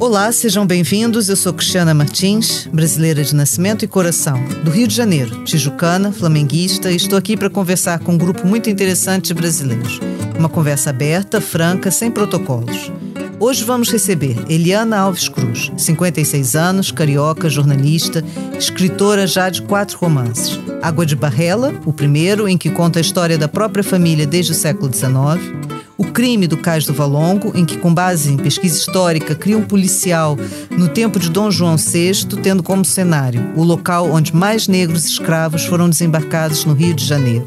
Olá, sejam bem-vindos. Eu sou Cristiana Martins, brasileira de nascimento e coração, do Rio de Janeiro, tijucana, flamenguista, e estou aqui para conversar com um grupo muito interessante de brasileiros. Uma conversa aberta, franca, sem protocolos. Hoje vamos receber Eliana Alves Cruz, 56 anos, carioca, jornalista, escritora já de 4 romances. Água de Barrela, o primeiro, em que conta a história da própria família desde o século XIX. O Crime do Cais do Valongo, em que, com base em pesquisa histórica, cria um policial no tempo de Dom João VI, tendo como cenário o local onde mais negros escravos foram desembarcados no Rio de Janeiro,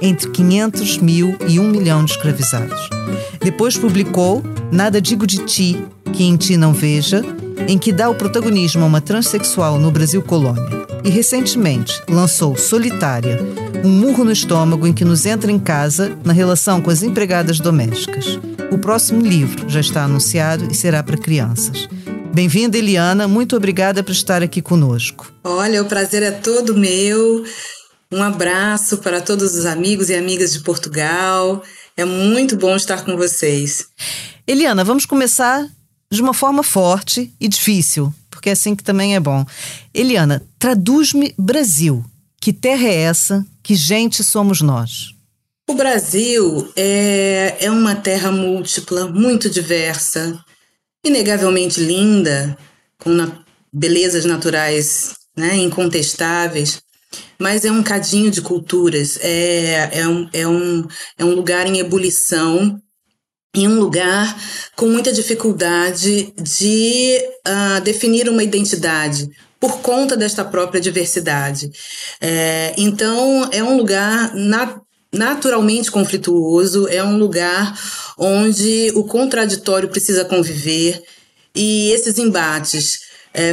entre 500 mil e 1 milhão de escravizados. Depois publicou Nada Digo de Ti Que em Ti Não Veja, em que dá o protagonismo a uma transexual no Brasil colônia. E, recentemente, lançou Solitária, um murro no estômago em que nos entra em casa na relação com as empregadas domésticas. O próximo livro já está anunciado e será para crianças. Bem-vinda, Eliana. Muito obrigada por estar aqui conosco. Olha, o prazer é todo meu. Um abraço para todos os amigos e amigas de Portugal. É muito bom estar com vocês. Eliana, vamos começar de uma forma forte e difícil, porque é assim que também é bom. Eliana, traduz-me Brasil. Que terra é essa? Que gente somos nós? O Brasil é uma terra múltipla, muito diversa, inegavelmente linda, com belezas naturais, né, incontestáveis, mas é um cadinho de culturas, é um lugar em ebulição, em um lugar com muita dificuldade de definir uma identidade, por conta desta própria diversidade. Então, é um lugar naturalmente conflituoso, é um lugar onde o contraditório precisa conviver, e esses embates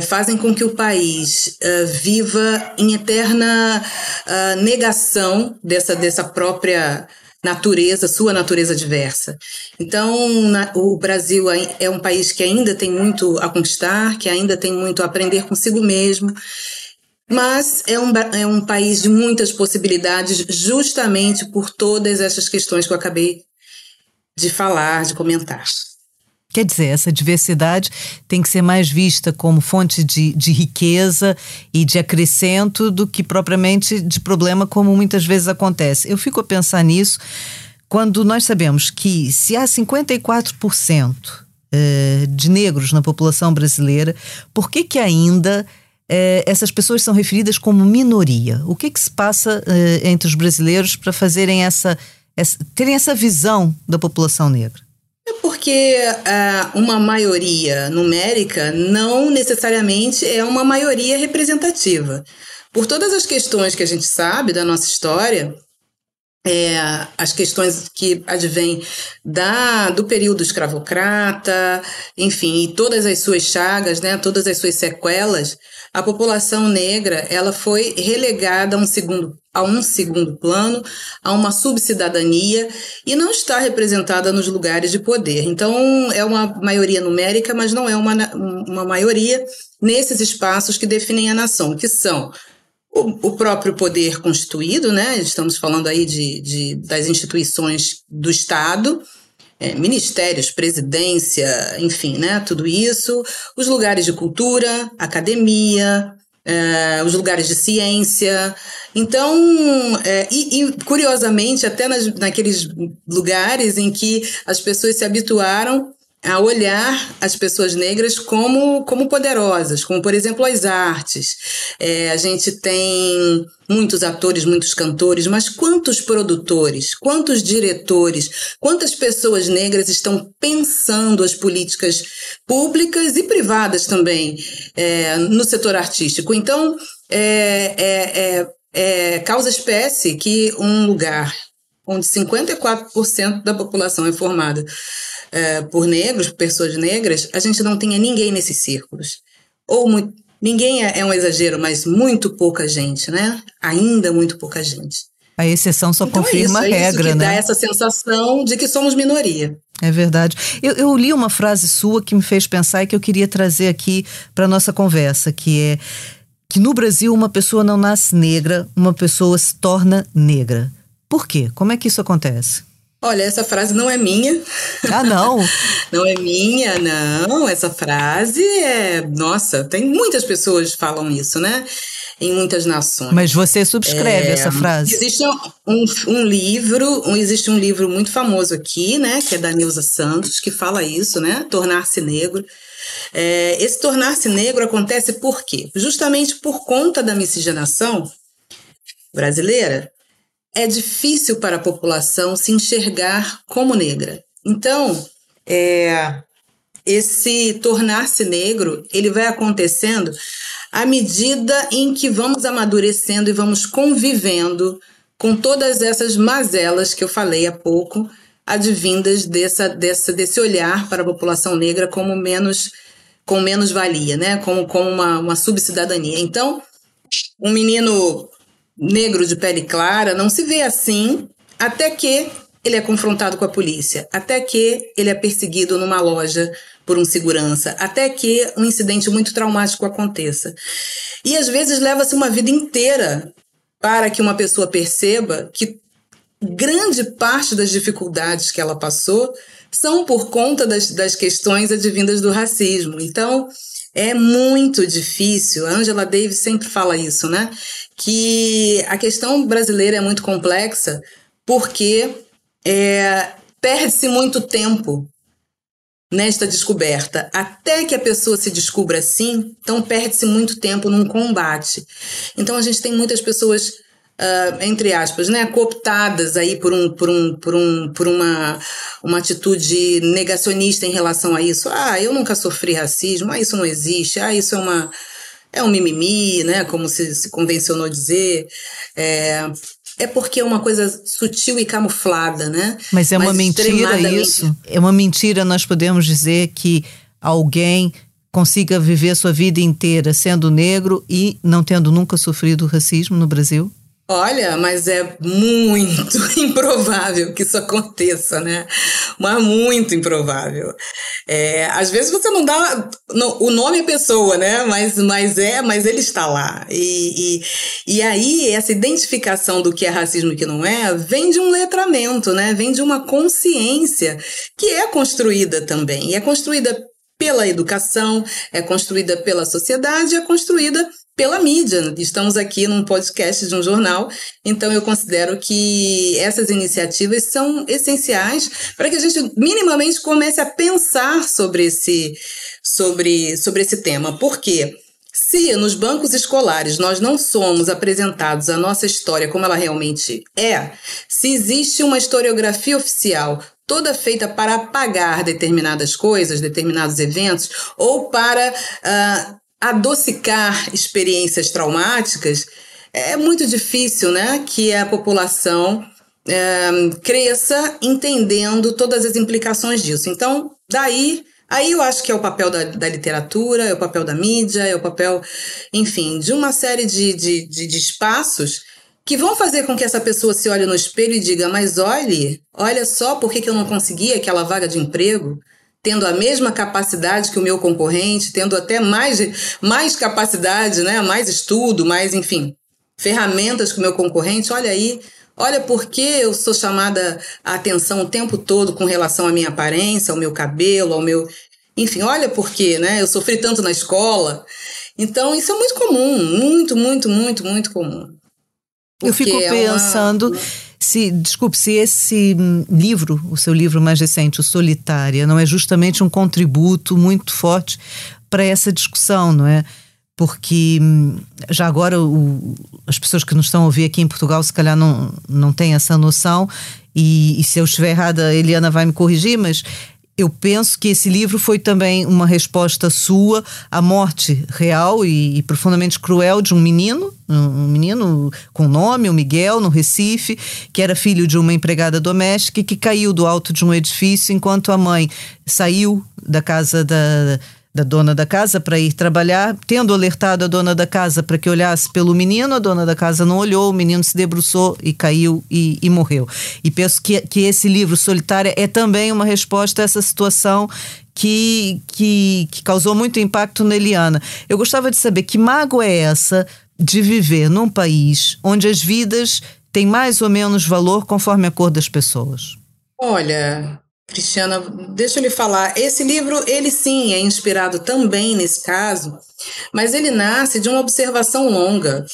fazem com que o país viva em eterna negação dessa própria natureza, sua natureza diversa. Então, o Brasil é um país que ainda tem muito a conquistar, que ainda tem muito a aprender consigo mesmo, mas é um país de muitas possibilidades, justamente por todas essas questões que eu acabei de falar, de comentar. Quer dizer, essa diversidade tem que ser mais vista como fonte de riqueza e de acrescento do que propriamente de problema, como muitas vezes acontece. Eu fico a pensar nisso quando nós sabemos que se há 54% de negros na população brasileira, por que ainda essas pessoas são referidas como minoria? O que se passa entre os brasileiros para fazerem terem essa visão da população negra? É porque uma maioria numérica não necessariamente é uma maioria representativa. Por todas as questões que a gente sabe da nossa história, as questões que advêm do período escravocrata, enfim, e todas as suas chagas, né, todas as suas sequelas, a população negra ela foi relegada a um segundo plano, a uma subcidadania, e não está representada nos lugares de poder. Então, é uma maioria numérica, mas não é uma maioria nesses espaços que definem a nação, que são o próprio poder constituído, né? Estamos falando aí das instituições do Estado, ministérios, presidência, enfim, né? Tudo isso, os lugares de cultura, academia, os lugares de ciência. Então, curiosamente, até naqueles lugares em que as pessoas se habituaram a olhar as pessoas negras como poderosas, como, por exemplo, as artes. A gente tem muitos atores, muitos cantores, mas quantos produtores, quantos diretores, quantas pessoas negras estão pensando as políticas públicas e privadas também no setor artístico? Então, causa espécie que um lugar onde 54% da população é formada por negros, por pessoas negras, a gente não tenha ninguém nesses círculos. Ou ninguém é um exagero, mas muito pouca gente, né? Ainda muito pouca gente. A exceção só então confirma a regra, né? Dá essa sensação de que somos minoria. É verdade. Eu li uma frase sua que me fez pensar e que eu queria trazer aqui para a nossa conversa, que é: que no Brasil uma pessoa não nasce negra, uma pessoa se torna negra. Por quê? Como é que isso acontece? Olha, essa frase não é minha. Ah, não? Não é minha, não. Essa frase é... Nossa, tem muitas pessoas que falam isso, né? Em muitas nações. Mas você subscreve essa frase. Existe um livro muito famoso aqui, né? Que é da Nilza Santos, que fala isso, né? Tornar-se negro. Esse tornar-se negro acontece por quê? Justamente por conta da miscigenação brasileira, é difícil para a população se enxergar como negra. Então, esse tornar-se negro, ele vai acontecendo à medida em que vamos amadurecendo e vamos convivendo com todas essas mazelas que eu falei há pouco, advindas desse olhar para a população negra como com menos valia, né? Como uma subcidadania. Então, um menino negro de pele clara não se vê assim até que ele é confrontado com a polícia, até que ele é perseguido numa loja por um segurança, até que um incidente muito traumático aconteça. E às vezes leva-se uma vida inteira para que uma pessoa perceba que grande parte das dificuldades que ela passou são por conta das questões advindas do racismo. Então, é muito difícil. A Angela Davis sempre fala isso, né? Que a questão brasileira é muito complexa porque perde-se muito tempo nesta descoberta. Até que a pessoa se descubra assim, então perde-se muito tempo num combate. Então, a gente tem muitas pessoas... entre aspas, né, cooptadas aí por uma atitude negacionista em relação a isso. Ah, eu nunca sofri racismo, ah, isso não existe, ah, isso é um mimimi, né, como se convencionou dizer. É porque é uma coisa sutil e camuflada, né? Mas é uma mentira isso? É uma mentira nós podemos dizer que alguém consiga viver sua vida inteira sendo negro e não tendo nunca sofrido racismo no Brasil? Olha, mas é muito improvável que isso aconteça, né? Mas muito improvável. Às vezes você não dá o nome à pessoa, né? Mas ele está lá. E aí essa identificação do que é racismo e que não é vem de um letramento, né? Vem de uma consciência que é construída também. E é construída pela educação, é construída pela sociedade, é construída pela mídia. Estamos aqui num podcast de um jornal, então eu considero que essas iniciativas são essenciais para que a gente minimamente comece a pensar sobre esse tema. Por quê? Se nos bancos escolares nós não somos apresentados a nossa história como ela realmente é, se existe uma historiografia oficial toda feita para apagar determinadas coisas, determinados eventos, ou para... adocicar experiências traumáticas, é muito difícil, né, que a população cresça entendendo todas as implicações disso. Então, aí eu acho que é o papel da literatura, é o papel da mídia, é o papel, enfim, de uma série de espaços que vão fazer com que essa pessoa se olhe no espelho e diga, mas olha só por que eu não consegui aquela vaga de emprego, tendo a mesma capacidade que o meu concorrente, tendo até mais capacidade, né? Mais estudo, mais, enfim, ferramentas que o meu concorrente. Olha aí, olha por que eu sou chamada a atenção o tempo todo com relação à minha aparência, ao meu cabelo, ao meu... Enfim, olha por que, né? Eu sofri tanto na escola. Então, isso é muito comum, muito, muito, muito, muito comum. Porque eu fico pensando... Se esse livro, o seu livro mais recente, o Solitária, não é justamente um contributo muito forte para essa discussão, não é? Porque já agora as pessoas que nos estão a ouvir aqui em Portugal se calhar não têm essa noção e se eu estiver errada, a Eliana vai me corrigir, mas eu penso que esse livro foi também uma resposta sua à morte real e profundamente cruel de um menino com nome, o Miguel, no Recife, que era filho de uma empregada doméstica e que caiu do alto de um edifício enquanto a mãe saiu da casa da, da dona da casa para ir trabalhar, tendo alertado a dona da casa para que olhasse pelo menino, a dona da casa não olhou, o menino se debruçou e caiu e morreu. E penso que esse livro, Solitária, é também uma resposta a essa situação que causou muito impacto na Eliana. Eu gostava de saber que mágoa é essa de viver num país onde as vidas têm mais ou menos valor conforme a cor das pessoas. Olha, Cristiana, deixa eu lhe falar, esse livro, ele sim é inspirado também nesse caso, mas ele nasce de uma observação longa.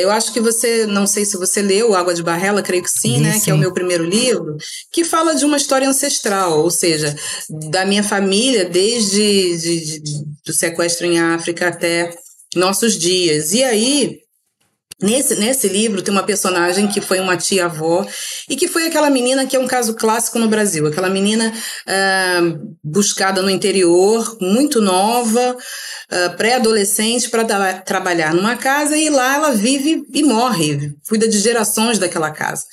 Eu acho que você, não sei se você leu Água de Barrela, creio que sim, né? Sim. Que é o meu primeiro livro, que fala de uma história ancestral, ou seja, da minha família, desde do sequestro em África até nossos dias. E aí, Nesse livro tem uma personagem que foi uma tia-avó e que foi aquela menina que é um caso clássico no Brasil, aquela menina buscada no interior, muito nova, pré-adolescente, para trabalhar numa casa, e lá ela vive e morre, cuida de gerações daquela casa.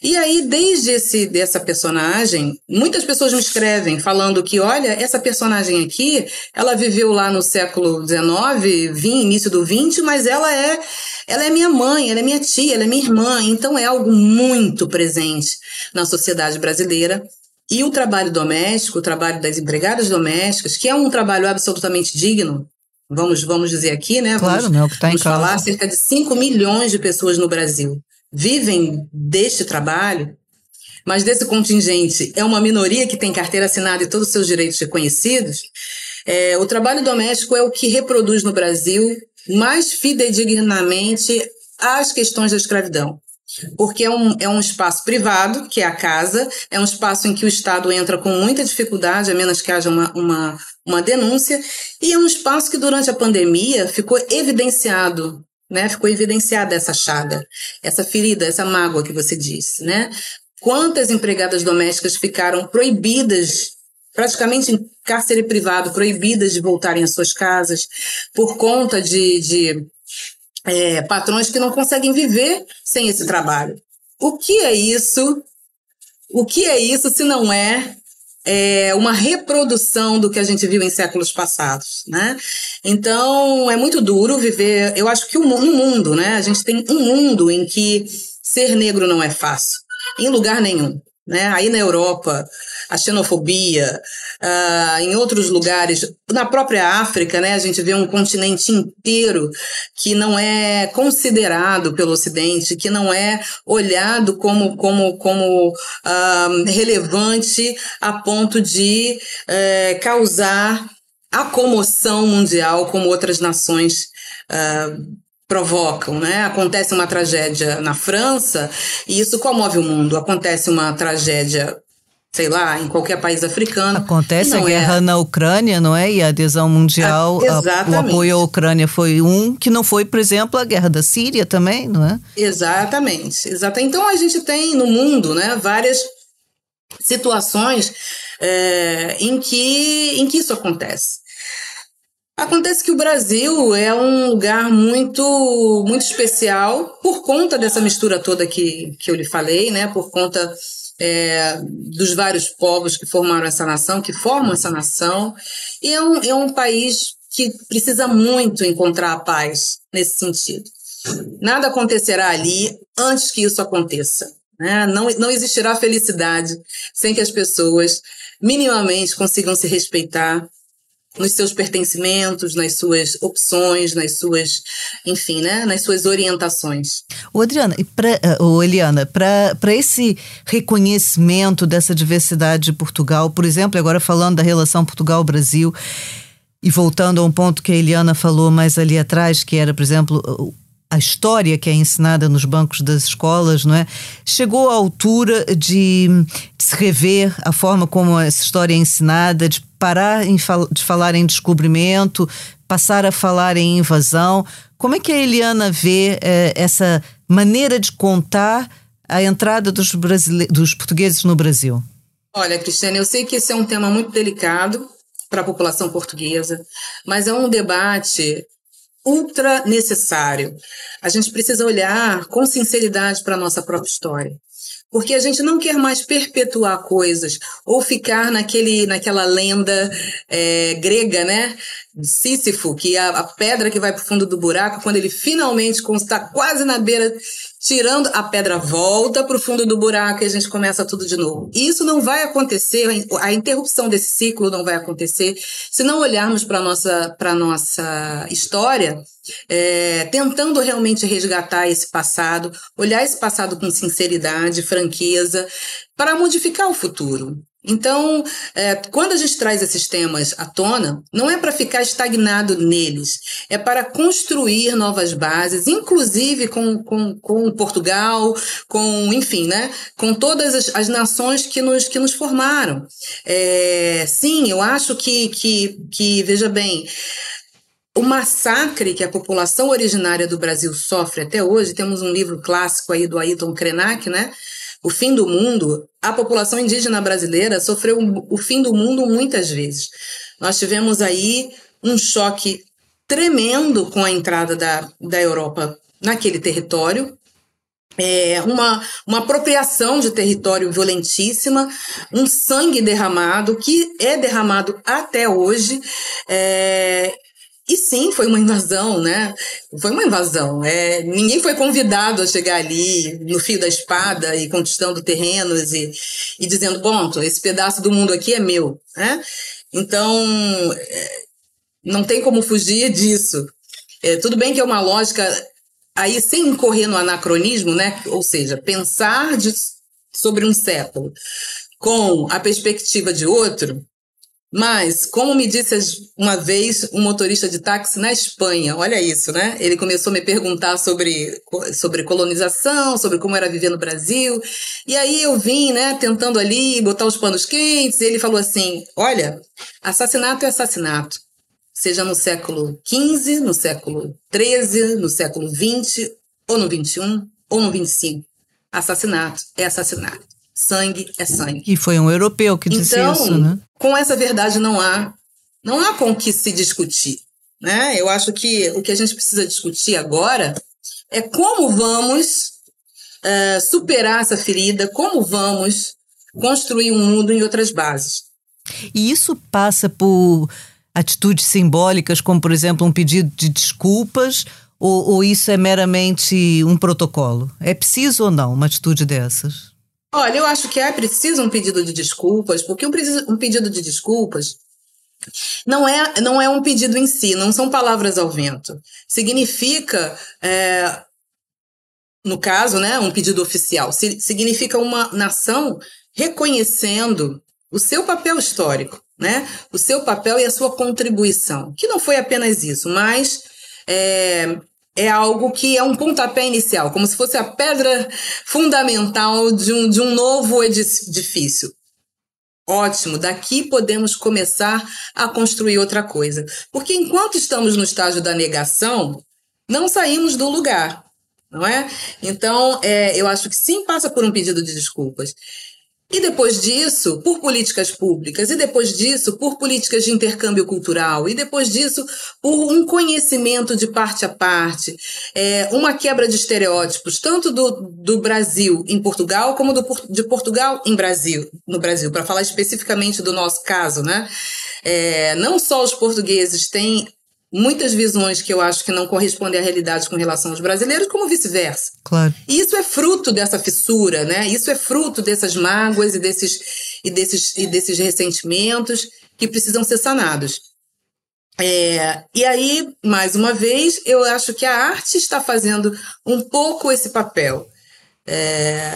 E aí, desde dessa personagem, muitas pessoas me escrevem falando que, olha, essa personagem aqui, ela viveu lá no século XIX, início do XX, mas ela é minha mãe, ela é minha tia, ela é minha irmã. Então é algo muito presente na sociedade brasileira. E o trabalho doméstico, o trabalho das empregadas domésticas, que é um trabalho absolutamente digno, vamos dizer aqui, né? Claro, não é o que está em casa. Vamos falar, cerca de 5 milhões de pessoas no Brasil vivem deste trabalho, mas desse contingente é uma minoria que tem carteira assinada e todos os seus direitos reconhecidos. O trabalho doméstico é o que reproduz no Brasil mais fidedignamente as questões da escravidão, porque é um espaço privado, que é a casa, é um espaço em que o Estado entra com muita dificuldade, a menos que haja uma denúncia, e é um espaço que durante a pandemia ficou evidenciado, né? Ficou evidenciada essa chaga, essa ferida, essa mágoa que você disse, né? Quantas empregadas domésticas ficaram proibidas, praticamente em cárcere privado, proibidas de voltarem às suas casas por conta de patrões que não conseguem viver sem esse trabalho. O que é isso? O que é isso se não é uma reprodução do que a gente viu em séculos passados, né? Então, é muito duro viver. Eu acho que no mundo, né? A gente tem um mundo em que ser negro não é fácil, em lugar nenhum, né? Aí na Europa, a xenofobia, em outros lugares, na própria África, né, a gente vê um continente inteiro que não é considerado pelo Ocidente, que não é olhado como relevante a ponto de causar a comoção mundial como outras nações provocam, né? Acontece uma tragédia na França e isso comove o mundo. Acontece uma tragédia, sei lá, em qualquer país africano. Acontece a guerra na Ucrânia, não é? E a adesão mundial, o apoio à Ucrânia foi que não foi, por exemplo, a guerra da Síria também, não é? Exatamente. Então a gente tem no mundo, né, várias situações em que isso acontece. Acontece que o Brasil é um lugar muito, muito especial por conta dessa mistura toda que eu lhe falei, né? Por conta dos vários povos que formaram essa nação, que formam essa nação. E é um país que precisa muito encontrar a paz nesse sentido. Nada acontecerá ali antes que isso aconteça, né? Não existirá felicidade sem que as pessoas minimamente consigam se respeitar nos seus pertencimentos, nas suas opções, nas suas, enfim, né, nas suas orientações. Eliana, para esse reconhecimento dessa diversidade de Portugal, por exemplo, agora falando da relação Portugal-Brasil, e voltando a um ponto que a Eliana falou mais ali atrás, que era, por exemplo, a história que é ensinada nos bancos das escolas, não é? Chegou à altura de se rever a forma como essa história é ensinada, de parar de falar em descobrimento, passar a falar em invasão. Como é que a Eliana vê essa maneira de contar a entrada dos portugueses no Brasil? Olha, Cristiana, eu sei que esse é um tema muito delicado para a população portuguesa, mas é um debate ultra necessário. A gente precisa olhar com sinceridade para a nossa própria história. porque a gente não quer mais perpetuar coisas ou ficar naquela lenda grega, né? De Sísifo, que a pedra que vai para o fundo do buraco, quando ele finalmente está quase na beira, tirando a pedra, volta para o fundo do buraco e a gente começa tudo de novo. E isso não vai acontecer, a interrupção desse ciclo não vai acontecer se não olharmos para a nossa história, tentando realmente resgatar esse passado, olhar esse passado com sinceridade, franqueza, para modificar o futuro. Então, quando a gente traz esses temas à tona, não é para ficar estagnado neles, é para construir novas bases, inclusive com Portugal, enfim, né, com todas as nações que nos formaram. Sim, eu acho que veja bem, o massacre que a população originária do Brasil sofre até hoje, temos um livro clássico aí do Ailton Krenak, né? O fim do mundo, a população indígena brasileira sofreu o fim do mundo muitas vezes. Nós tivemos aí um choque tremendo com a entrada da Europa naquele território, uma apropriação de território violentíssima, um sangue derramado, que é derramado até hoje, e sim, foi uma invasão, né? Foi uma invasão. Ninguém foi convidado a chegar ali no fio da espada e conquistando terrenos e dizendo, bom, esse pedaço do mundo aqui é meu, né? Então, não tem como fugir disso. Tudo bem que é uma lógica, aí sem incorrer no anacronismo, né? Ou seja, pensar sobre um século com a perspectiva de outro. Mas, como me disse uma vez um motorista de táxi na Espanha, olha isso, né? Ele começou a me perguntar sobre colonização, sobre como era viver no Brasil. E aí eu vim, né, tentando ali botar os panos quentes. E ele falou assim, olha, assassinato é assassinato. Seja no século XV, no século XIII, no século XX, ou no XXI, ou no XXV. Assassinato é assassinato. Sangue é sangue. E foi um europeu que disse isso, né? Com essa verdade não há com o que se discutir, né? Eu acho que o que a gente precisa discutir agora é como vamos superar essa ferida, como vamos construir um mundo em outras bases. E isso passa por atitudes simbólicas, como, por exemplo, um pedido de desculpas, ou isso é meramente um protocolo? É preciso ou não uma atitude dessas? Olha, eu acho que é preciso um pedido de desculpas, porque um pedido de desculpas não é um pedido em si, não são palavras ao vento. Significa, no caso, né, um pedido oficial, significa uma nação reconhecendo o seu papel histórico, né, o seu papel e a sua contribuição, que não foi apenas isso, mas... É algo que é um pontapé inicial, como se fosse a pedra fundamental de um novo edifício. Ótimo, daqui podemos começar a construir outra coisa. Porque enquanto estamos no estágio da negação, não saímos do lugar, não é? Então, eu acho que sim, passa por um pedido de desculpas. E depois disso, por políticas públicas, e depois disso, por políticas de intercâmbio cultural, e depois disso, por um conhecimento de parte a parte, uma quebra de estereótipos, tanto do Brasil em Portugal, como de Portugal no Brasil, para falar especificamente do nosso caso, né? Não só os portugueses têm muitas visões que eu acho que não correspondem à realidade com relação aos brasileiros, como vice-versa. Claro. E isso é fruto dessa fissura, né? Isso é fruto dessas mágoas e desses ressentimentos que precisam ser sanados. E aí, mais uma vez, eu acho que a arte está fazendo um pouco esse papel.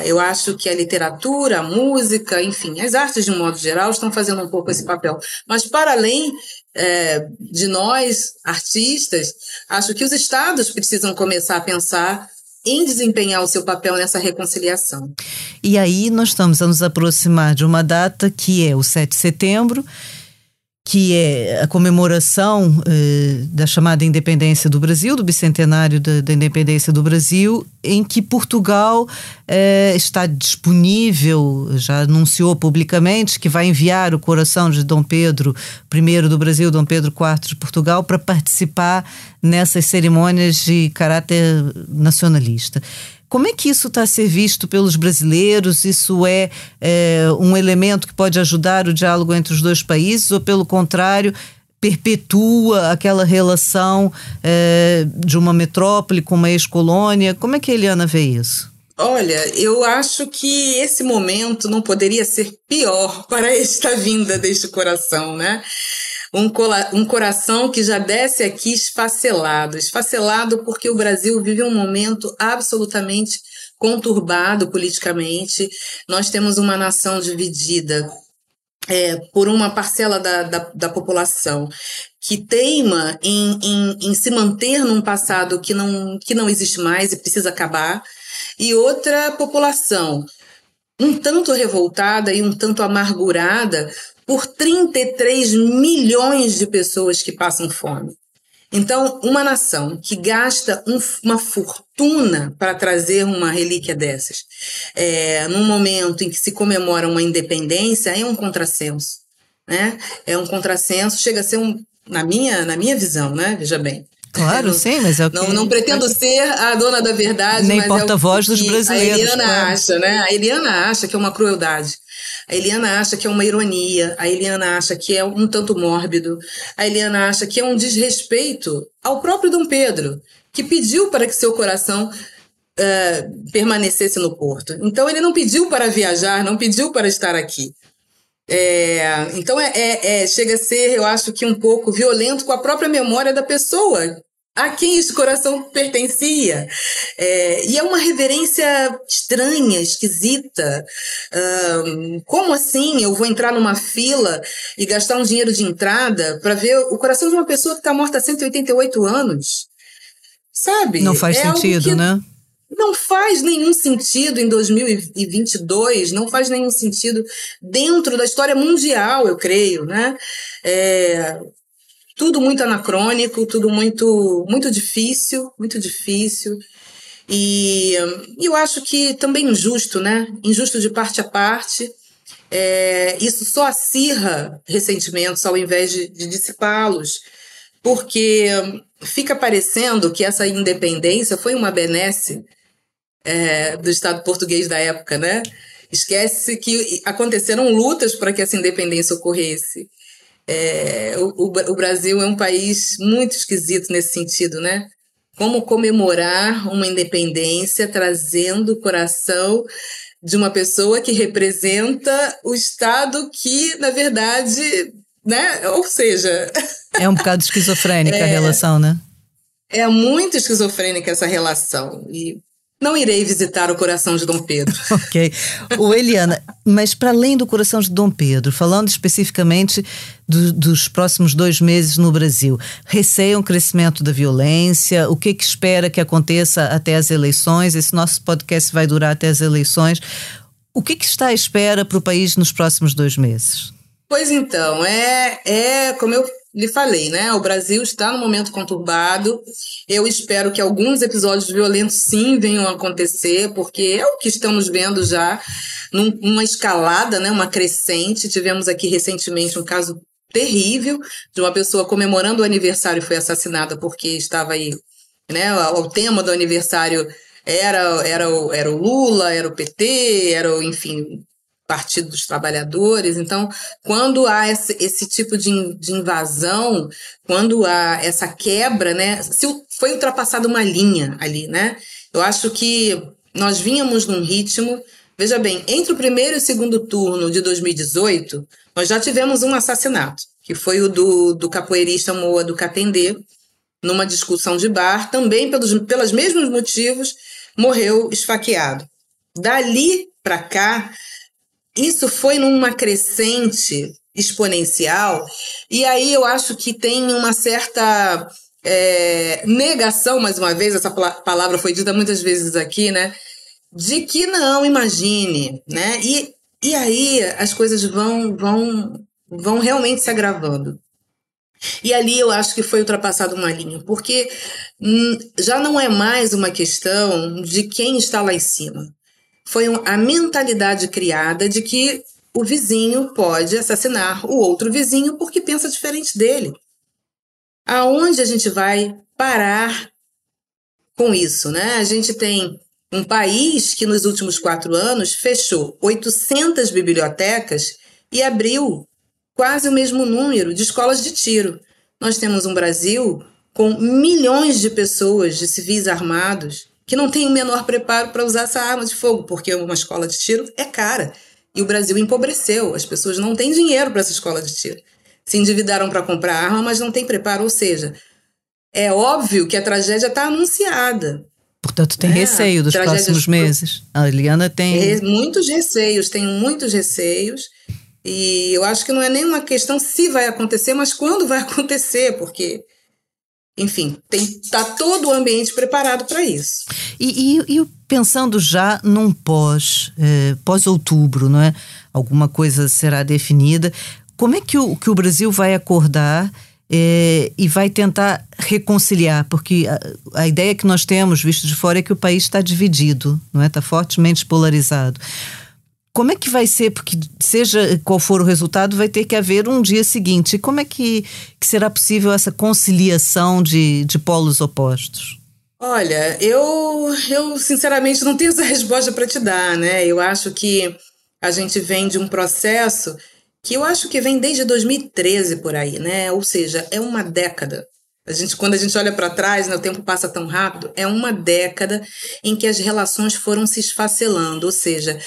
Eu acho que a literatura, a música, enfim, as artes de um modo geral estão fazendo um pouco esse papel. Mas para além de nós, artistas, acho que os estados precisam começar a pensar em desempenhar o seu papel nessa reconciliação. E aí nós estamos a nos aproximar de uma data que é o 7 de setembro, que é a comemoração da chamada independência do Brasil, do bicentenário da independência do Brasil, em que Portugal está disponível, já anunciou publicamente que vai enviar o coração de Dom Pedro I do Brasil, Dom Pedro IV de Portugal, para participar nessas cerimônias de caráter nacionalista. Como é que isso está a ser visto pelos brasileiros? Isso é um elemento que pode ajudar o diálogo entre os dois países ou, pelo contrário, perpetua aquela relação de uma metrópole com uma ex-colônia? Como é que a Eliana vê isso? Olha, eu acho que esse momento não poderia ser pior para esta vinda deste coração, né? Um coração que já desce aqui esfacelado porque o Brasil vive um momento absolutamente conturbado politicamente. Nós temos uma nação dividida por uma parcela da população que teima em se manter num passado que não existe mais e precisa acabar, e outra população um tanto revoltada e um tanto amargurada por 33 milhões de pessoas que passam fome. Então, uma nação que gasta uma fortuna para trazer uma relíquia dessas, num momento em que se comemora uma independência, é um contrassenso, né? É um contrassenso, chega a ser na minha visão, né? Veja bem. Claro, não, sim, mas é o que... Não pretendo ser a dona da verdade, nem mas porta-voz dos brasileiros. A Eliana acha, né? A Eliana acha que é uma crueldade. A Eliana acha que é uma ironia, a Eliana acha que é um tanto mórbido, a Eliana acha que é um desrespeito ao próprio Dom Pedro, que pediu para que seu coração permanecesse no Porto. Então, ele não pediu para viajar, não pediu para estar aqui. Então, chega a ser, eu acho que um pouco violento com a própria memória da pessoa a quem este coração pertencia. E é uma reverência estranha, esquisita. Como assim eu vou entrar numa fila e gastar um dinheiro de entrada para ver o coração de uma pessoa que está morta há 188 anos? Sabe? Não faz sentido, né? Não faz nenhum sentido em 2022, não faz nenhum sentido dentro da história mundial, eu creio, né? Tudo muito anacrônico, tudo muito difícil. E eu acho que também injusto, né? Injusto de parte a parte. Isso só acirra ressentimentos ao invés de dissipá-los, porque fica parecendo que essa independência foi uma benesse do Estado português da época, né? Esquece que aconteceram lutas para que essa independência ocorresse. O Brasil é um país muito esquisito nesse sentido, né? Como comemorar uma independência trazendo o coração de uma pessoa que representa o Estado que, na verdade, né? Ou seja... É um bocado esquizofrênica a relação, né? É muito esquizofrênica essa relação e... Não irei visitar o coração de Dom Pedro. Ok. Eliana, mas para além do coração de Dom Pedro, falando especificamente dos próximos 2 meses no Brasil, receia um crescimento da violência? O que espera que aconteça até as eleições? Esse nosso podcast vai durar até as eleições. O que está à espera para o país nos próximos 2 meses? Pois então, como eu lhe falei, né? O Brasil está num momento conturbado. Eu espero que alguns episódios violentos sim venham a acontecer, porque é o que estamos vendo já numa escalada, né? Uma crescente. Tivemos aqui recentemente um caso terrível de uma pessoa comemorando o aniversário e foi assassinada porque estava aí, né? O tema do aniversário era o Lula, era o PT, enfim... Partido dos Trabalhadores. Então, quando há esse tipo de invasão, quando há essa quebra, né, foi ultrapassada uma linha ali, né? Eu acho que nós vínhamos num ritmo, veja bem, entre o primeiro e o segundo turno de 2018, nós já tivemos um assassinato, que foi o do capoeirista Moa do Catendê, numa discussão de bar, também pelos mesmos motivos, morreu esfaqueado. Dali para cá, isso foi numa crescente exponencial, e aí eu acho que tem uma certa negação, mais uma vez, essa palavra foi dita muitas vezes aqui, né? De que não, imagine, né? E aí as coisas vão realmente se agravando. E ali eu acho que foi ultrapassado uma linha, porque já não é mais uma questão de quem está lá em cima. Foi a mentalidade criada de que o vizinho pode assassinar o outro vizinho porque pensa diferente dele. Aonde a gente vai parar com isso, né? A gente tem Um país que nos últimos 4 anos fechou 800 bibliotecas e abriu quase o mesmo número de escolas de tiro. Nós temos um Brasil com milhões de pessoas, de civis armados, que não tem o menor preparo para usar essa arma de fogo, porque uma escola de tiro é cara. E o Brasil empobreceu, as pessoas não têm dinheiro para essa escola de tiro. Se endividaram para comprar arma, mas não têm preparo, ou seja, é óbvio que a tragédia está anunciada. Portanto, tem receio dos próximos meses. A Eliana tem... Tem muitos receios. E eu acho que não é nenhuma questão se vai acontecer, mas quando vai acontecer, porque... Enfim, está todo o ambiente preparado para isso. E pensando já num pós-outubro, não é? Alguma coisa será definida. Como é que o Brasil vai acordar e vai tentar reconciliar? Porque a ideia que nós temos, visto de fora, é que o país está dividido, não é? Está fortemente polarizado. Como é que vai ser? Porque seja qual for o resultado, vai ter que haver um dia seguinte. Como é que será possível essa conciliação de polos opostos? Olha, eu sinceramente não tenho essa resposta para te dar, né? Eu acho que a gente vem de um processo que eu acho que vem desde 2013 por aí, né? Ou seja, é uma década. Quando a gente olha para trás, né, o tempo passa tão rápido, é uma década em que as relações foram se esfacelando, ou seja,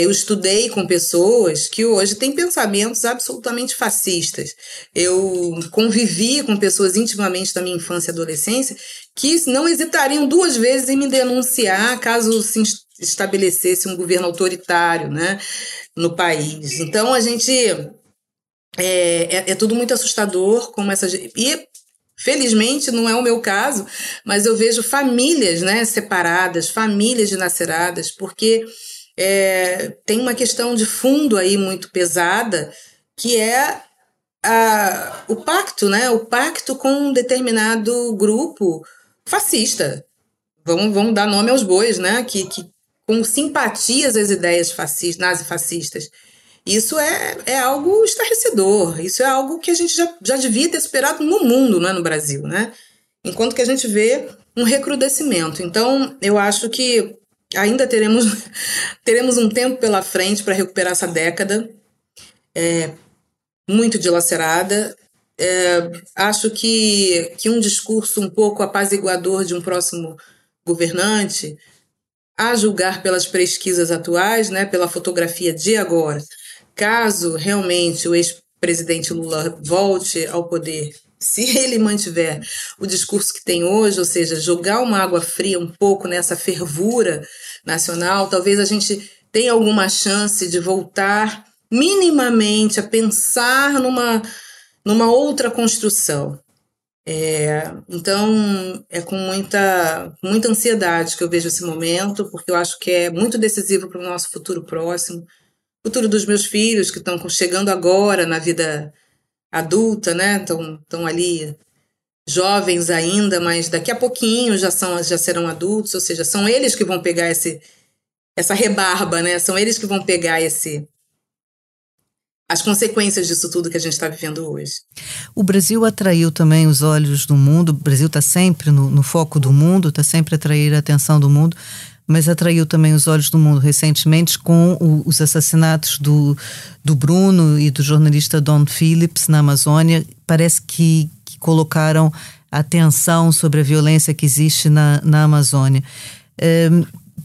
eu estudei com pessoas que hoje têm pensamentos absolutamente fascistas. Eu convivi com pessoas intimamente da minha infância e adolescência que não hesitariam 2 vezes em me denunciar caso se estabelecesse um governo autoritário, né, no país. Então, a gente... É tudo muito assustador como essas... E, felizmente, não é o meu caso, mas eu vejo famílias, né, separadas, famílias dilaceradas, porque tem uma questão de fundo aí muito pesada, que é o pacto, né, o pacto com um determinado grupo fascista. Vamos dar nome aos bois, né, que com simpatias às ideias nazifascistas. Isso é algo estarrecedor, isso é algo que a gente já devia ter esperado no mundo, não é no Brasil, né? Enquanto que a gente vê um recrudescimento. Então, eu acho que ainda teremos um tempo pela frente para recuperar essa década, muito dilacerada. Acho que um discurso um pouco apaziguador de um próximo governante, a julgar pelas pesquisas atuais, né, pela fotografia de agora, caso realmente o ex-presidente Lula volte ao poder, se ele mantiver o discurso que tem hoje, ou seja, jogar uma água fria um pouco nessa fervura nacional, talvez a gente tenha alguma chance de voltar minimamente a pensar numa outra construção. Então, é com muita ansiedade que eu vejo esse momento, porque eu acho que é muito decisivo para o nosso futuro próximo, futuro dos meus filhos que estão chegando agora na vida adulta, né? Estão ali jovens ainda, mas daqui a pouquinho já serão adultos, ou seja, são eles que vão pegar essa rebarba, né? São eles que vão pegar as consequências disso tudo que a gente está vivendo hoje. O Brasil atraiu também os olhos do mundo, o Brasil está sempre no foco do mundo, está sempre atraindo a atenção do mundo, mas atraiu também os olhos do mundo recentemente com os assassinatos do Bruno e do jornalista Don Phillips na Amazônia. Parece que colocaram atenção sobre a violência que existe na Amazônia.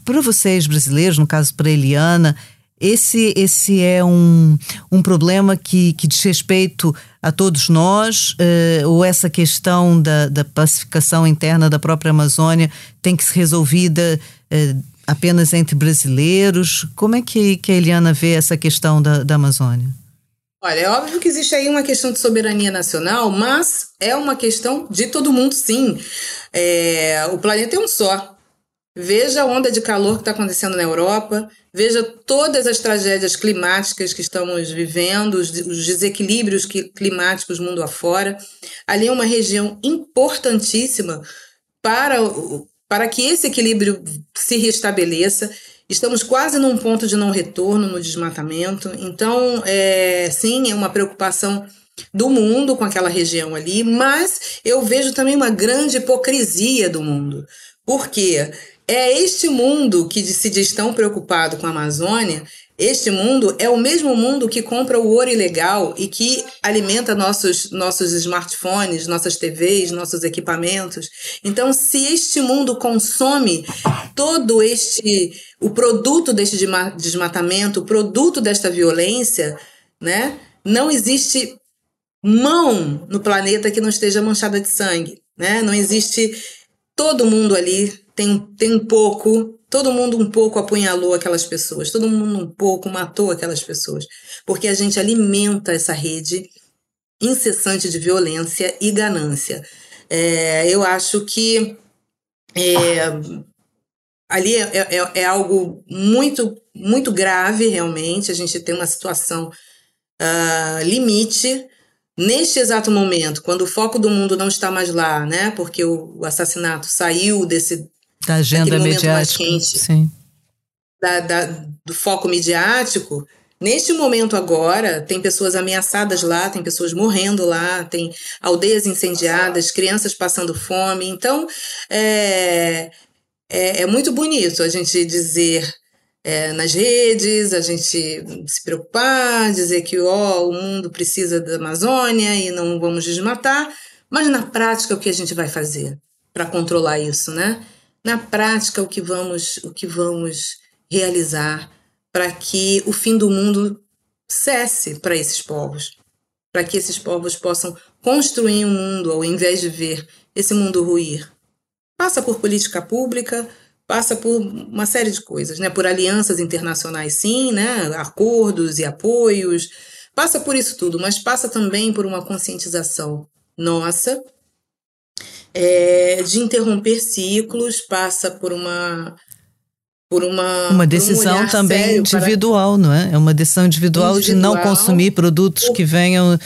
Para vocês brasileiros, no caso para a Eliana, esse é um problema que diz respeito a todos nós, ou essa questão da pacificação interna da própria Amazônia tem que ser resolvida apenas entre brasileiros? Como é que a Eliana vê essa questão da Amazônia? Olha, é óbvio que existe aí uma questão de soberania nacional, mas é uma questão de todo mundo, sim. O planeta é um só. Veja a onda de calor que está acontecendo na Europa, veja todas as tragédias climáticas que estamos vivendo, os desequilíbrios climáticos mundo afora. Ali é uma região importantíssima para que esse equilíbrio se restabeleça. Estamos quase num ponto de não retorno no desmatamento. Então, sim, é uma preocupação do mundo com aquela região ali, mas eu vejo também uma grande hipocrisia do mundo. Por quê? É este mundo que se diz tão preocupado com a Amazônia, este mundo é o mesmo mundo que compra o ouro ilegal e que alimenta nossos smartphones, nossas TVs, nossos equipamentos. Então, se este mundo consome todo o produto deste desmatamento, o produto desta violência, né, não existe mão no planeta que não esteja manchada de sangue, né? Não existe. Todo mundo ali tem um pouco, todo mundo um pouco apunhalou aquelas pessoas, todo mundo um pouco matou aquelas pessoas, porque a gente alimenta essa rede incessante de violência e ganância. Eu acho que ali é algo muito, muito grave, realmente. A gente tem uma situação limite. Neste exato momento, quando o foco do mundo não está mais lá, né? Porque o assassinato saiu da agenda mediática, mais quente, sim. Do foco midiático, neste momento agora, tem pessoas ameaçadas lá, tem pessoas morrendo lá, tem aldeias incendiadas, crianças passando fome. Então, é muito bonito a gente dizer... nas redes, a gente se preocupar, dizer que o mundo precisa da Amazônia e não vamos desmatar, mas na prática o que a gente vai fazer para controlar isso, né? Na prática o que vamos realizar para que o fim do mundo cesse para esses povos, para que esses povos possam construir um mundo ao invés de ver esse mundo ruir. Passa por política pública, passa por uma série de coisas, né? Por alianças internacionais, sim, né? Acordos e apoios, passa por isso tudo, mas passa também por uma conscientização nossa de interromper ciclos, passa por uma decisão também individual, não é? É uma decisão individual de não consumir produtos que venham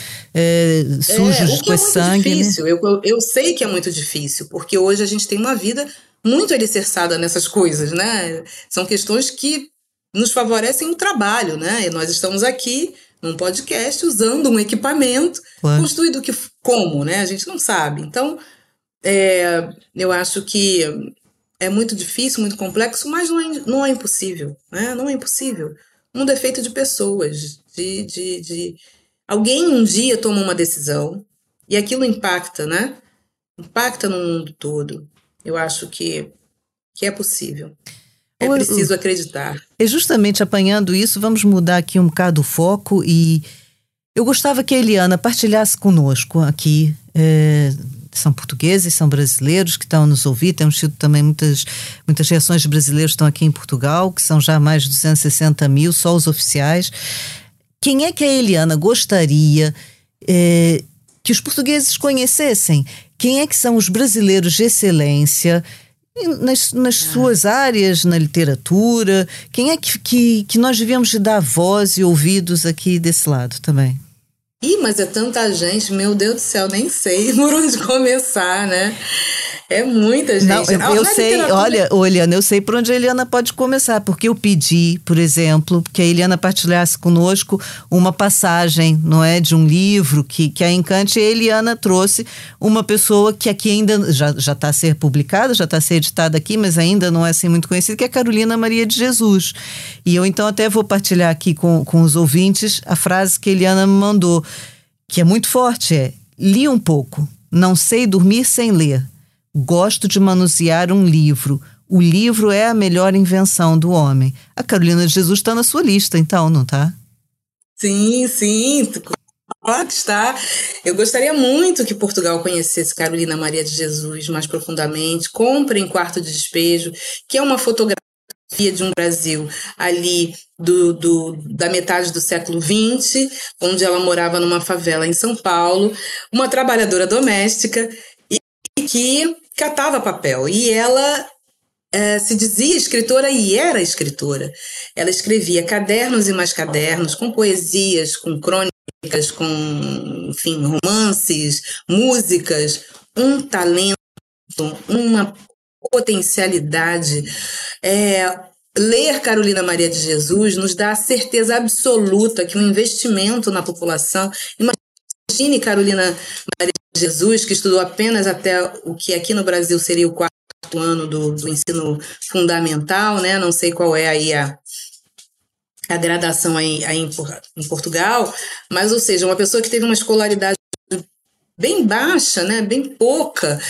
sujos com sangue. É muito difícil, né? Eu sei que é muito difícil, porque hoje a gente tem uma vida muito alicerçada nessas coisas, né? São questões que nos favorecem o trabalho, né? E nós estamos aqui num podcast usando um equipamento construído como, né? A gente não sabe. Então, eu acho que... é muito difícil, muito complexo, mas não é impossível, né? Não é impossível. Um defeito de pessoas, de alguém um dia toma uma decisão e aquilo impacta, né? Impacta no mundo todo. Eu acho que é possível. É preciso acreditar. É justamente apanhando isso, vamos mudar aqui um bocado o foco e eu gostava que a Eliana partilhasse conosco aqui... são portugueses, são brasileiros que estão a nos ouvir, temos tido também muitas reações de brasileiros que estão aqui em Portugal, que são já mais de 260 mil, só os oficiais. Quem é que a Eliana gostaria que os portugueses conhecessem? Quem é que são os brasileiros de excelência nas suas áreas, na literatura? Quem é que nós devíamos dar voz e ouvidos aqui desse lado também? Ih, mas é tanta gente, meu Deus do céu, nem sei por onde começar, né? É muita gente. Não, eu sei, olha, Eliana, eu sei por onde a Eliana pode começar, porque eu pedi, por exemplo, que a Eliana partilhasse conosco uma passagem, não é, de um livro que a Encante, e a Eliana trouxe uma pessoa que aqui ainda já está a ser publicada, já está a ser editada aqui, mas ainda não é assim muito conhecida, que é a Carolina Maria de Jesus. E eu então até vou partilhar aqui com os ouvintes a frase que a Eliana me mandou, que é muito forte, li um pouco, não sei dormir sem ler, gosto de manusear um livro, o livro é a melhor invenção do homem. A Carolina de Jesus está na sua lista, então, não está? Sim, claro que está. Eu gostaria muito que Portugal conhecesse Carolina Maria de Jesus mais profundamente, comprem Quarto de Despejo, que é uma fotografia de um Brasil ali da metade do século XX, onde ela morava numa favela em São Paulo, uma trabalhadora doméstica e que catava papel. E ela se dizia escritora e era escritora. Ela escrevia cadernos e mais cadernos, com poesias, com crônicas, com, enfim, romances, músicas, um talento, uma potencialidade. Ler Carolina Maria de Jesus nos dá a certeza absoluta que um investimento na população... Imagine Carolina Maria de Jesus, que estudou apenas até o que aqui no Brasil seria o quarto ano do ensino fundamental, né? Não sei qual é aí a gradação aí em Portugal, mas, ou seja, uma pessoa que teve uma escolaridade bem baixa, né, bem pouca,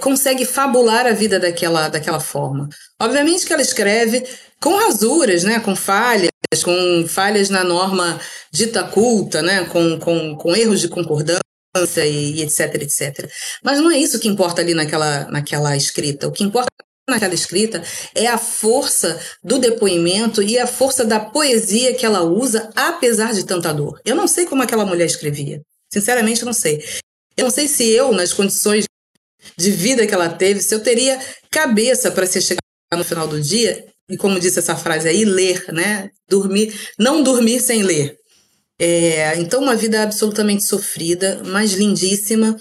consegue fabular a vida daquela forma. Obviamente que ela escreve com rasuras, né, com falhas na norma dita culta, né, com erros de concordância e etc, etc. Mas não é isso que importa ali naquela escrita. O que importa naquela escrita é a força do depoimento e a força da poesia que ela usa, apesar de tanta dor. Eu não sei como aquela mulher escrevia. Sinceramente, não sei. Eu não sei se eu, nas condições de vida que ela teve, se eu teria cabeça para se chegar no final do dia, e como disse essa frase aí, ler, né? Não dormir sem ler. Então, uma vida absolutamente sofrida, mas lindíssima,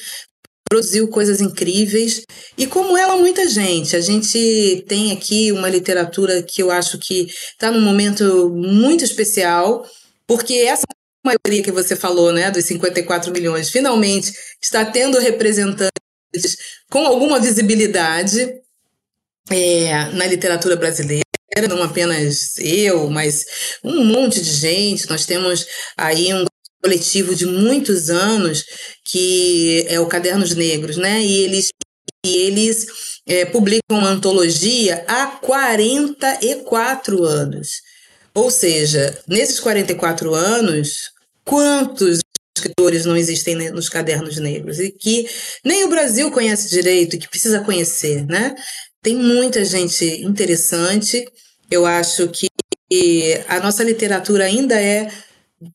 produziu coisas incríveis. E como ela, muita gente. A gente tem aqui uma literatura que eu acho que está num momento muito especial, porque essa maioria que você falou, né, dos 54 milhões, finalmente está tendo representantes com alguma visibilidade na literatura brasileira, não apenas eu, mas um monte de gente. Nós temos aí um coletivo de muitos anos que é o Cadernos Negros, né, e eles publicam uma antologia há 44 anos. Ou seja, nesses 44 anos, quantos escritores não existem nos Cadernos Negros e que nem o Brasil conhece direito, que precisa conhecer, né? Tem muita gente interessante. Eu acho que a nossa literatura ainda é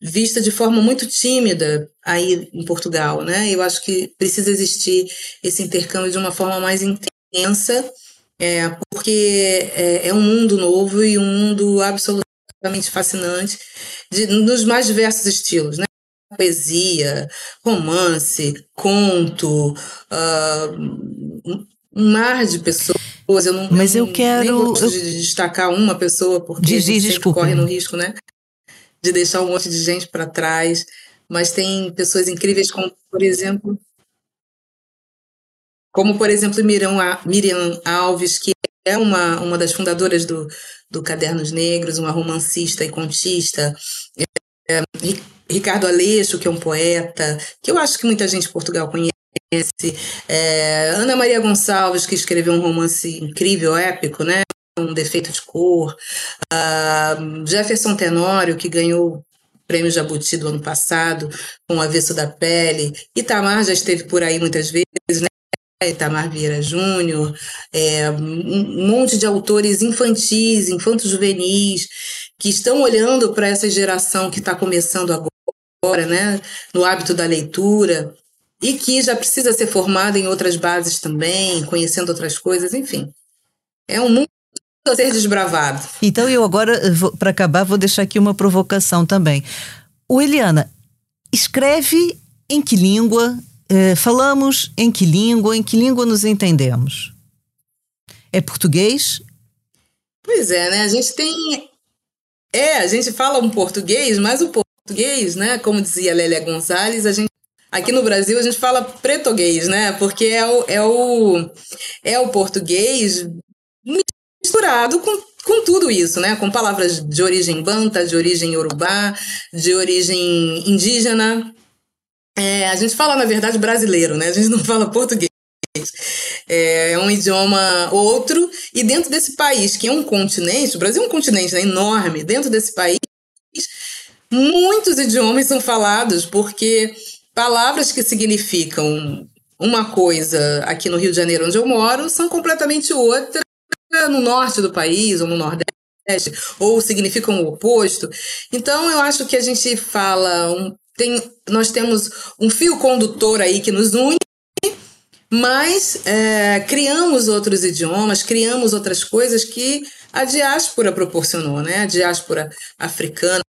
vista de forma muito tímida aí em Portugal, né? Eu acho que precisa existir esse intercâmbio de uma forma mais intensa, porque é um mundo novo e um mundo absolutamente fascinante, nos mais diversos estilos, né? Poesia, romance, conto, um mar de pessoas. Eu não gosto de destacar uma pessoa, porque a gente corre no risco, né, de deixar um monte de gente para trás, mas tem pessoas incríveis como, por exemplo, Miriam Alves, que é uma das fundadoras do Cadernos Negros, uma romancista e contista. Ricardo Aleixo, que é um poeta, que eu acho que muita gente em Portugal conhece. Ana Maria Gonçalves, que escreveu um romance incrível, épico, né? Um Defeito de Cor. Jefferson Tenório, que ganhou o Prêmio Jabuti do ano passado, com O Avesso da Pele. Itamar já esteve por aí muitas vezes, né? Itamar Vieira Júnior, um monte de autores infantis, infanto-juvenis, que estão olhando para essa geração que está começando agora, né, no hábito da leitura, e que já precisa ser formada em outras bases também, conhecendo outras coisas, enfim. É um mundo a ser desbravado. Então eu agora, para acabar, vou deixar aqui uma provocação também. O Eliana, escreve em que língua? Falamos em que língua nos entendemos? É português? Pois é, né? A gente tem... a gente fala um português, mas o português, né? Como dizia Lélia Gonzalez, a gente, aqui no Brasil, a gente fala pretoguês, né? Porque é o português misturado com tudo isso, né? Com palavras de origem banta, de origem iorubá, de origem indígena. A gente fala, na verdade, brasileiro, né? A gente não fala português. É um idioma outro, e dentro desse país, que é um continente, o Brasil é um continente, né, enorme, dentro desse país, muitos idiomas são falados, porque palavras que significam uma coisa aqui no Rio de Janeiro, onde eu moro, são completamente outra no norte do país, ou no nordeste, ou significam o oposto. Então, eu acho que a gente fala... nós temos um fio condutor aí que nos une, mas criamos outros idiomas, criamos outras coisas que a diáspora proporcionou, né? A diáspora africana,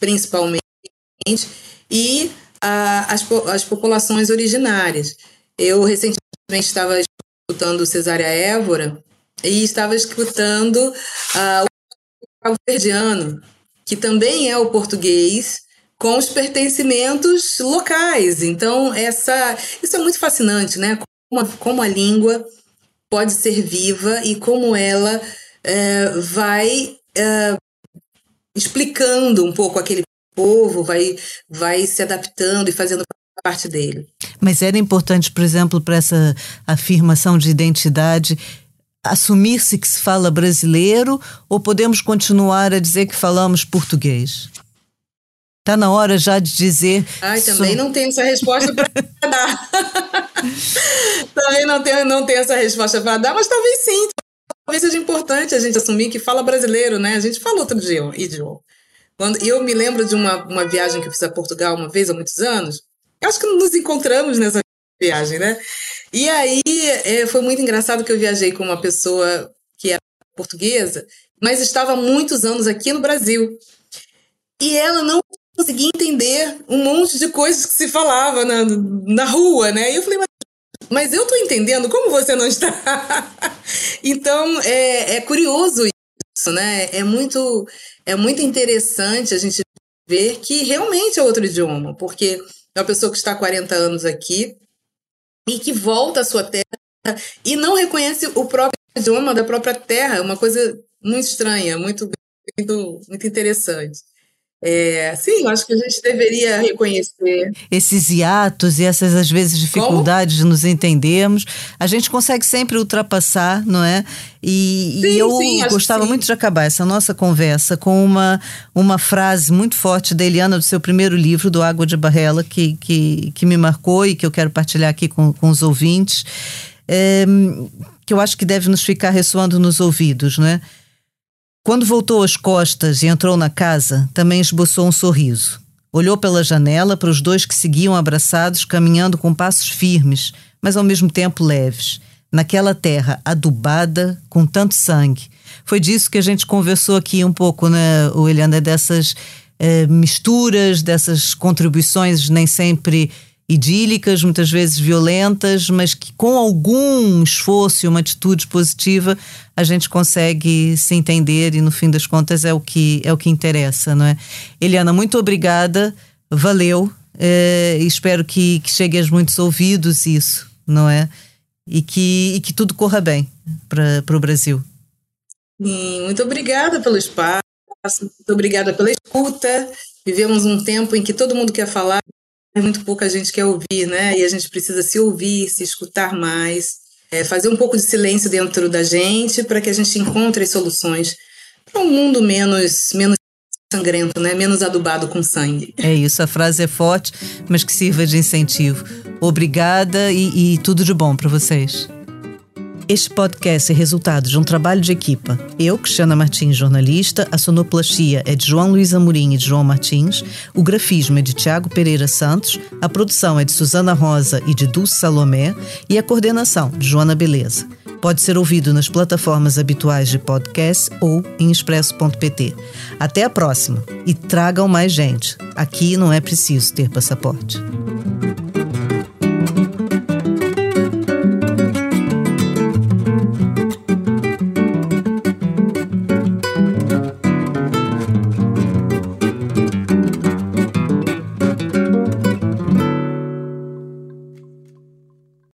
principalmente, e as populações originárias. Eu recentemente estava escutando Cesária Évora e estava escutando o cabo-verdiano, que também é o português, com os pertencimentos locais. Então, isso é muito fascinante, né? Como a língua pode ser viva e como ela vai explicando um pouco aquele povo, vai se adaptando e fazendo parte dele. Mas era importante, por exemplo, para essa afirmação de identidade, assumir-se que se fala brasileiro, ou podemos continuar a dizer que falamos português? Está na hora já de dizer... Ai, também não tenho essa resposta para dar. Também não tenho essa resposta para dar, mas talvez sim. Talvez seja importante a gente assumir que fala brasileiro, né? A gente fala outro idioma. Eu me lembro de uma viagem que eu fiz a Portugal uma vez, há muitos anos. Eu acho que nos encontramos nessa viagem, né? E aí foi muito engraçado que eu viajei com uma pessoa que era portuguesa, mas estava há muitos anos aqui no Brasil. E ela não conseguia entender um monte de coisas que se falava na rua, né? E eu falei, mas eu estou entendendo, como você não está? Então, é curioso isso, né? É muito interessante a gente ver que realmente é outro idioma, porque é uma pessoa que está há 40 anos aqui e que volta à sua terra e não reconhece o próprio idioma da própria terra. É uma coisa muito estranha, muito, muito, muito interessante. Sim, eu acho que a gente deveria reconhecer esses hiatos e essas, às vezes, dificuldades de nos entendermos. A gente consegue sempre ultrapassar, não é? E eu gostava muito de acabar essa nossa conversa com uma frase muito forte da Eliana, do seu primeiro livro, do Água de Barrela, que me marcou e que eu quero partilhar aqui com os ouvintes, que eu acho que deve nos ficar ressoando nos ouvidos, não é? Quando voltou às costas e entrou na casa, também esboçou um sorriso. Olhou pela janela para os dois que seguiam abraçados, caminhando com passos firmes, mas ao mesmo tempo leves, naquela terra adubada com tanto sangue. Foi disso que a gente conversou aqui um pouco, né, Eliana, dessas misturas, dessas contribuições nem sempre idílicas, muitas vezes violentas, mas que com algum esforço e uma atitude positiva a gente consegue se entender e no fim das contas é o que interessa, não é? Eliana, muito obrigada, valeu, espero que chegue aos muitos ouvidos isso, não é? E que tudo corra bem para o Brasil. Sim, muito obrigada pelo espaço, muito obrigada pela escuta. Vivemos um tempo em que todo mundo quer falar, muito pouca gente quer ouvir, né? E a gente precisa se ouvir, se escutar mais, fazer um pouco de silêncio dentro da gente para que a gente encontre as soluções para um mundo menos sangrento, né? Menos adubado com sangue. É isso, a frase é forte, mas que sirva de incentivo. Obrigada e tudo de bom para vocês. Este podcast é resultado de um trabalho de equipa. Eu, Cristiana Martins, jornalista, a sonoplastia é de João Luís Amorim e de João Martins, o grafismo é de Tiago Pereira Santos, a produção é de Suzana Rosa e de Dulce Salomé e a coordenação de Joana Beleza. Pode ser ouvido nas plataformas habituais de podcast ou em expresso.pt. Até a próxima e tragam mais gente. Aqui não é preciso ter passaporte.